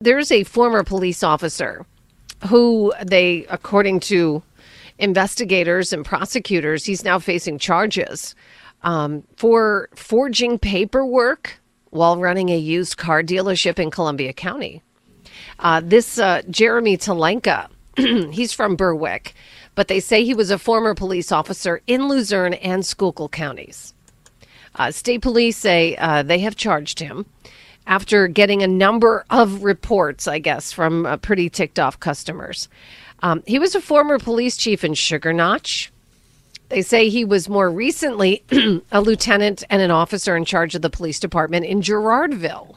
There's a former police officer who they, according to investigators and prosecutors, he's now facing charges for forging paperwork while running a used car dealership in Columbia County. This Jeremy Talanka, he's from Berwick, but they say he was a former police officer in Luzerne and Schuylkill counties. State police say they have charged him after getting a number of reports, I guess, from pretty ticked off customers. He was a former police chief in Sugar Notch. They say he was more recently a lieutenant and an officer in charge of the police department in Girardville.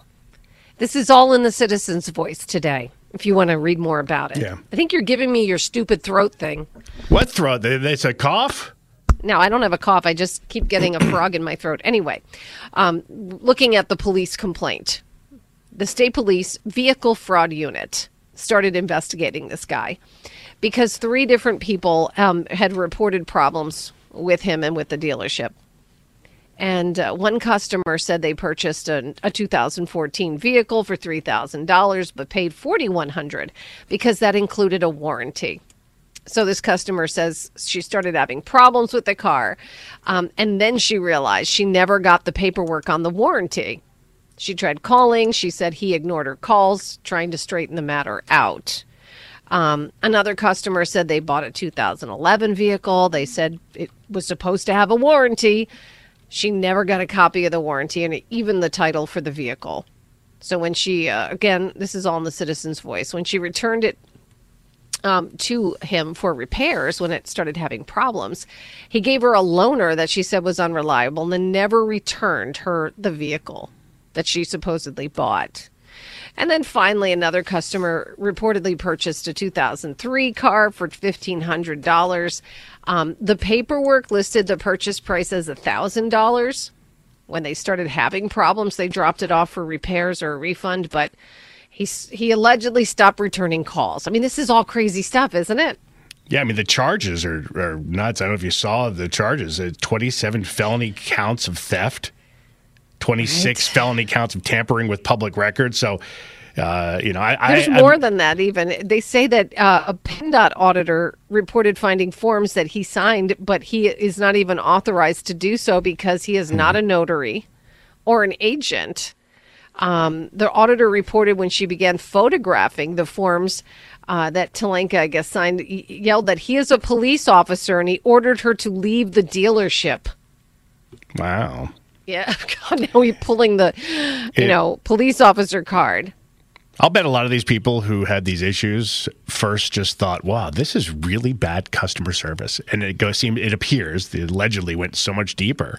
This is all in the Citizen's Voice today, if you want to read more about it. Yeah. I think you're giving me your stupid throat thing. What throat? They said cough? No, I don't have a cough. I just keep getting a frog in my throat. Anyway, looking at the police complaint, the state police vehicle fraud unit started investigating this guy because three different people had reported problems with him and with the dealership. And one customer said they purchased a 2014 vehicle for $3,000, but paid $4,100 because that included a warranty. So this customer says she started having problems with the car, and then she realized she never got the paperwork on the warranty. She tried calling. She said he ignored her calls, trying to straighten the matter out. Another customer said they bought a 2011 vehicle. They said it was supposed to have a warranty. She never got a copy of the warranty and even the title for the vehicle. So when she, again, this is all in the Citizen's Voice, when she returned it to him for repairs when it started having problems, he gave her a loaner that she said was unreliable and then never returned her the vehicle that she supposedly bought. And then finally, another customer reportedly purchased a 2003 car for $1,500. The paperwork listed the purchase price as $1,000. When they started having problems, they dropped it off for repairs or a refund, but He allegedly stopped returning calls. I mean, this is all crazy stuff, isn't it? Yeah, I mean, the charges are nuts. I don't know if you saw the charges. 27 felony counts of theft, 26 felony counts of tampering with public records. So, there's more than that even. They say that a PennDOT auditor reported finding forms that he signed, but he is not even authorized to do so because he is not a notary or an agent. The auditor reported when she began photographing the forms that Talanka, I guess, signed, yelled that he is a police officer and he ordered her to leave the dealership. Wow. Yeah. God, now he's pulling the, police officer card. I'll bet a lot of these people who had these issues first just thought, wow, this is really bad customer service. And it appears, allegedly went so much deeper.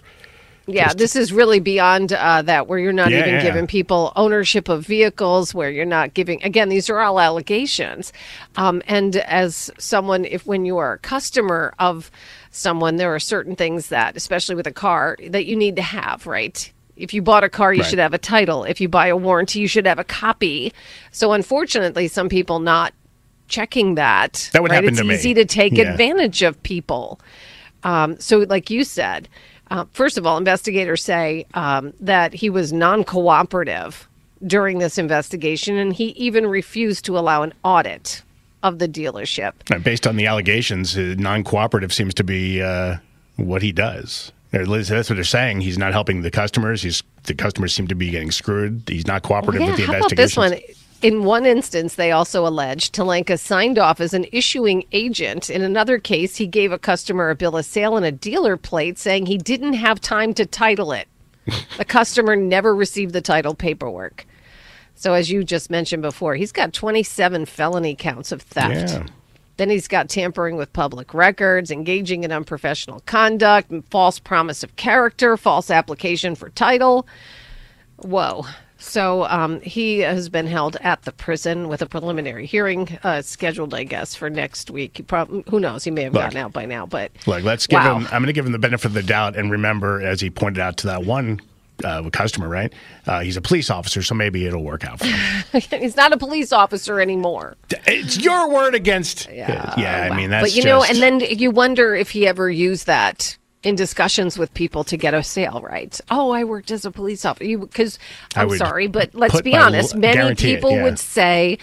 Yeah, this is really beyond that, where you're not even giving people ownership of vehicles, where you're not giving. Again, these are all allegations. And as someone, when you are a customer of someone, there are certain things that, especially with a car, that you need to have, right? If you bought a car, you should have a title. If you buy a warranty, you should have a copy. So unfortunately, some people not checking that. That would happen to me. It's easy to take advantage of people. So like you said, first of all, investigators say that he was non-cooperative during this investigation, and he even refused to allow an audit of the dealership. Based on the allegations, non-cooperative seems to be what he does. That's what they're saying. He's not helping the customers. The customers seem to be getting screwed. He's not cooperative with the investigations. How about this one? In one instance, they also alleged Talanka signed off as an issuing agent. In another case, he gave a customer a bill of sale and a dealer plate saying he didn't have time to title it. The customer never received the title paperwork. So as you just mentioned before, he's got 27 felony counts of theft. Yeah. Then he's got tampering with public records, engaging in unprofessional conduct, and false promise of character, false application for title. Whoa. So he has been held at the prison with a preliminary hearing scheduled, I guess, for next week. Who knows? He may have gotten out by now. But let's give him. I'm going to give him the benefit of the doubt and remember, as he pointed out to that one customer, right? He's a police officer, so maybe it'll work out for him. He's not a police officer anymore. It's your word against. Yeah, I mean that's. But you know, and then you wonder if he ever used that in discussions with people to get a sale, right? Oh, I worked as a police officer. Because I'm sorry, but let's be honest. Many people would say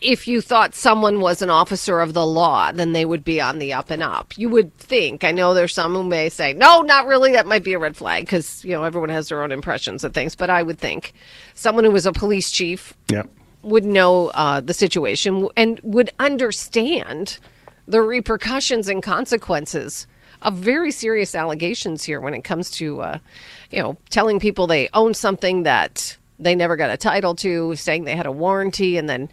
if you thought someone was an officer of the law, then they would be on the up and up. You would think. I know there's some who may say, no, not really. That might be a red flag because, you know, everyone has their own impressions of things. But I would think someone who was a police chief would know the situation and would understand the repercussions and consequences of very serious allegations here when it comes to, you know, telling people they own something that they never got a title to, saying they had a warranty, and then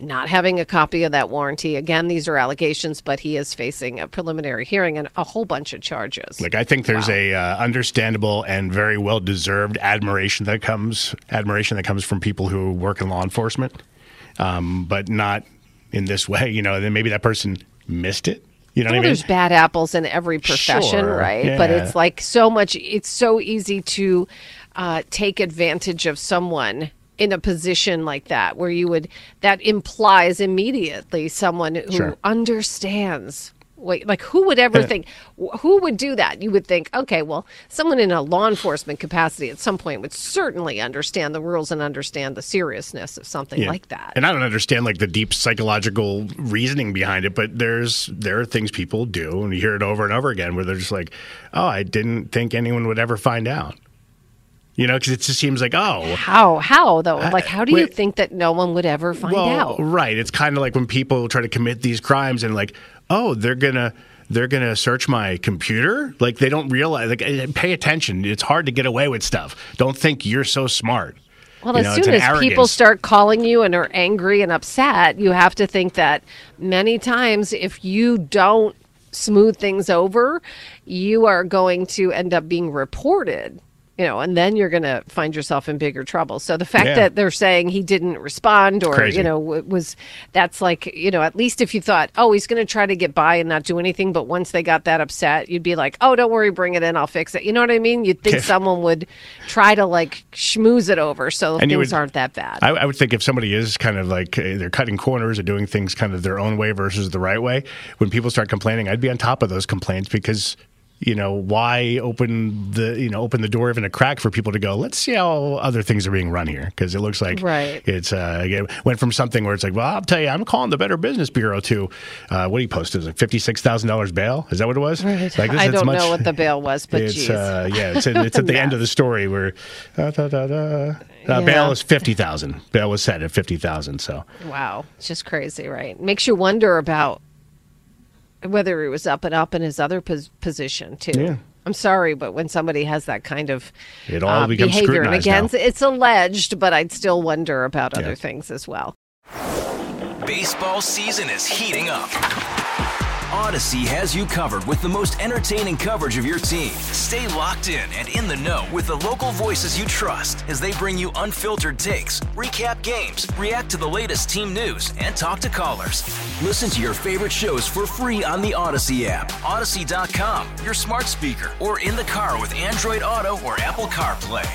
not having a copy of that warranty. Again, these are allegations, but he is facing a preliminary hearing and a whole bunch of charges. Like, I think there's a understandable and very well-deserved admiration that comes from people who work in law enforcement, but not in this way. You know, then maybe that person missed it. You know what I mean? There's bad apples in every profession, right? Yeah. But it's like it's so easy to take advantage of someone in a position like that, where you would, that implies immediately someone who understands. Like, who would ever think, who would do that? You would think, okay, well, someone in a law enforcement capacity at some point would certainly understand the rules and understand the seriousness of something like that. And I don't understand, like, the deep psychological reasoning behind it, but there are things people do, and you hear it over and over again, where they're just like, oh, I didn't think anyone would ever find out. You know, because it just seems like, oh. How though? Like, how do you think that no one would ever find out? Right. It's kind of like when people try to commit these crimes and, like, oh, they're gonna search my computer? Like, they don't realize, like, pay attention. It's hard to get away with stuff. Don't think you're so smart. Well, as soon as people start calling you and are angry and upset, you have to think that many times if you don't smooth things over, you are going to end up being reported. You know, and then you're going to find yourself in bigger trouble. So the fact that they're saying he didn't respond or, crazy. You know, that's like, you know, at least if you thought, oh, he's going to try to get by and not do anything. But once they got that upset, you'd be like, oh, don't worry, bring it in. I'll fix it. You know what I mean? You'd think someone would try to, like, schmooze it over so things aren't that bad. I would think if somebody is kind of like they're cutting corners or doing things kind of their own way versus the right way, when people start complaining, I'd be on top of those complaints because, you know, why open the door even a crack for people to go, let's see how other things are being run here, because it looks like it went from something where it's like, well, I'll tell you, I'm calling the Better Business Bureau to what he posted, like $56,000 bail. Is that what it was? Right. Like, I don't know what the bail was, but geez. It's at the end of the story where bail is $50,000. Bail was set at $50,000. So wow, it's just crazy, right? Makes you wonder about whether he was up and up in his other position, too. Yeah. I'm sorry, but when somebody has that kind of it all becomes behavior, and again, it's alleged, but I'd still wonder about other things as well. Baseball season is heating up. Audacy has you covered with the most entertaining coverage of your team. Stay locked in and in the know with the local voices you trust as they bring you unfiltered takes, recap games, react to the latest team news, and talk to callers. Listen to your favorite shows for free on the Audacy app, Audacy.com, your smart speaker, or in the car with Android Auto or Apple CarPlay.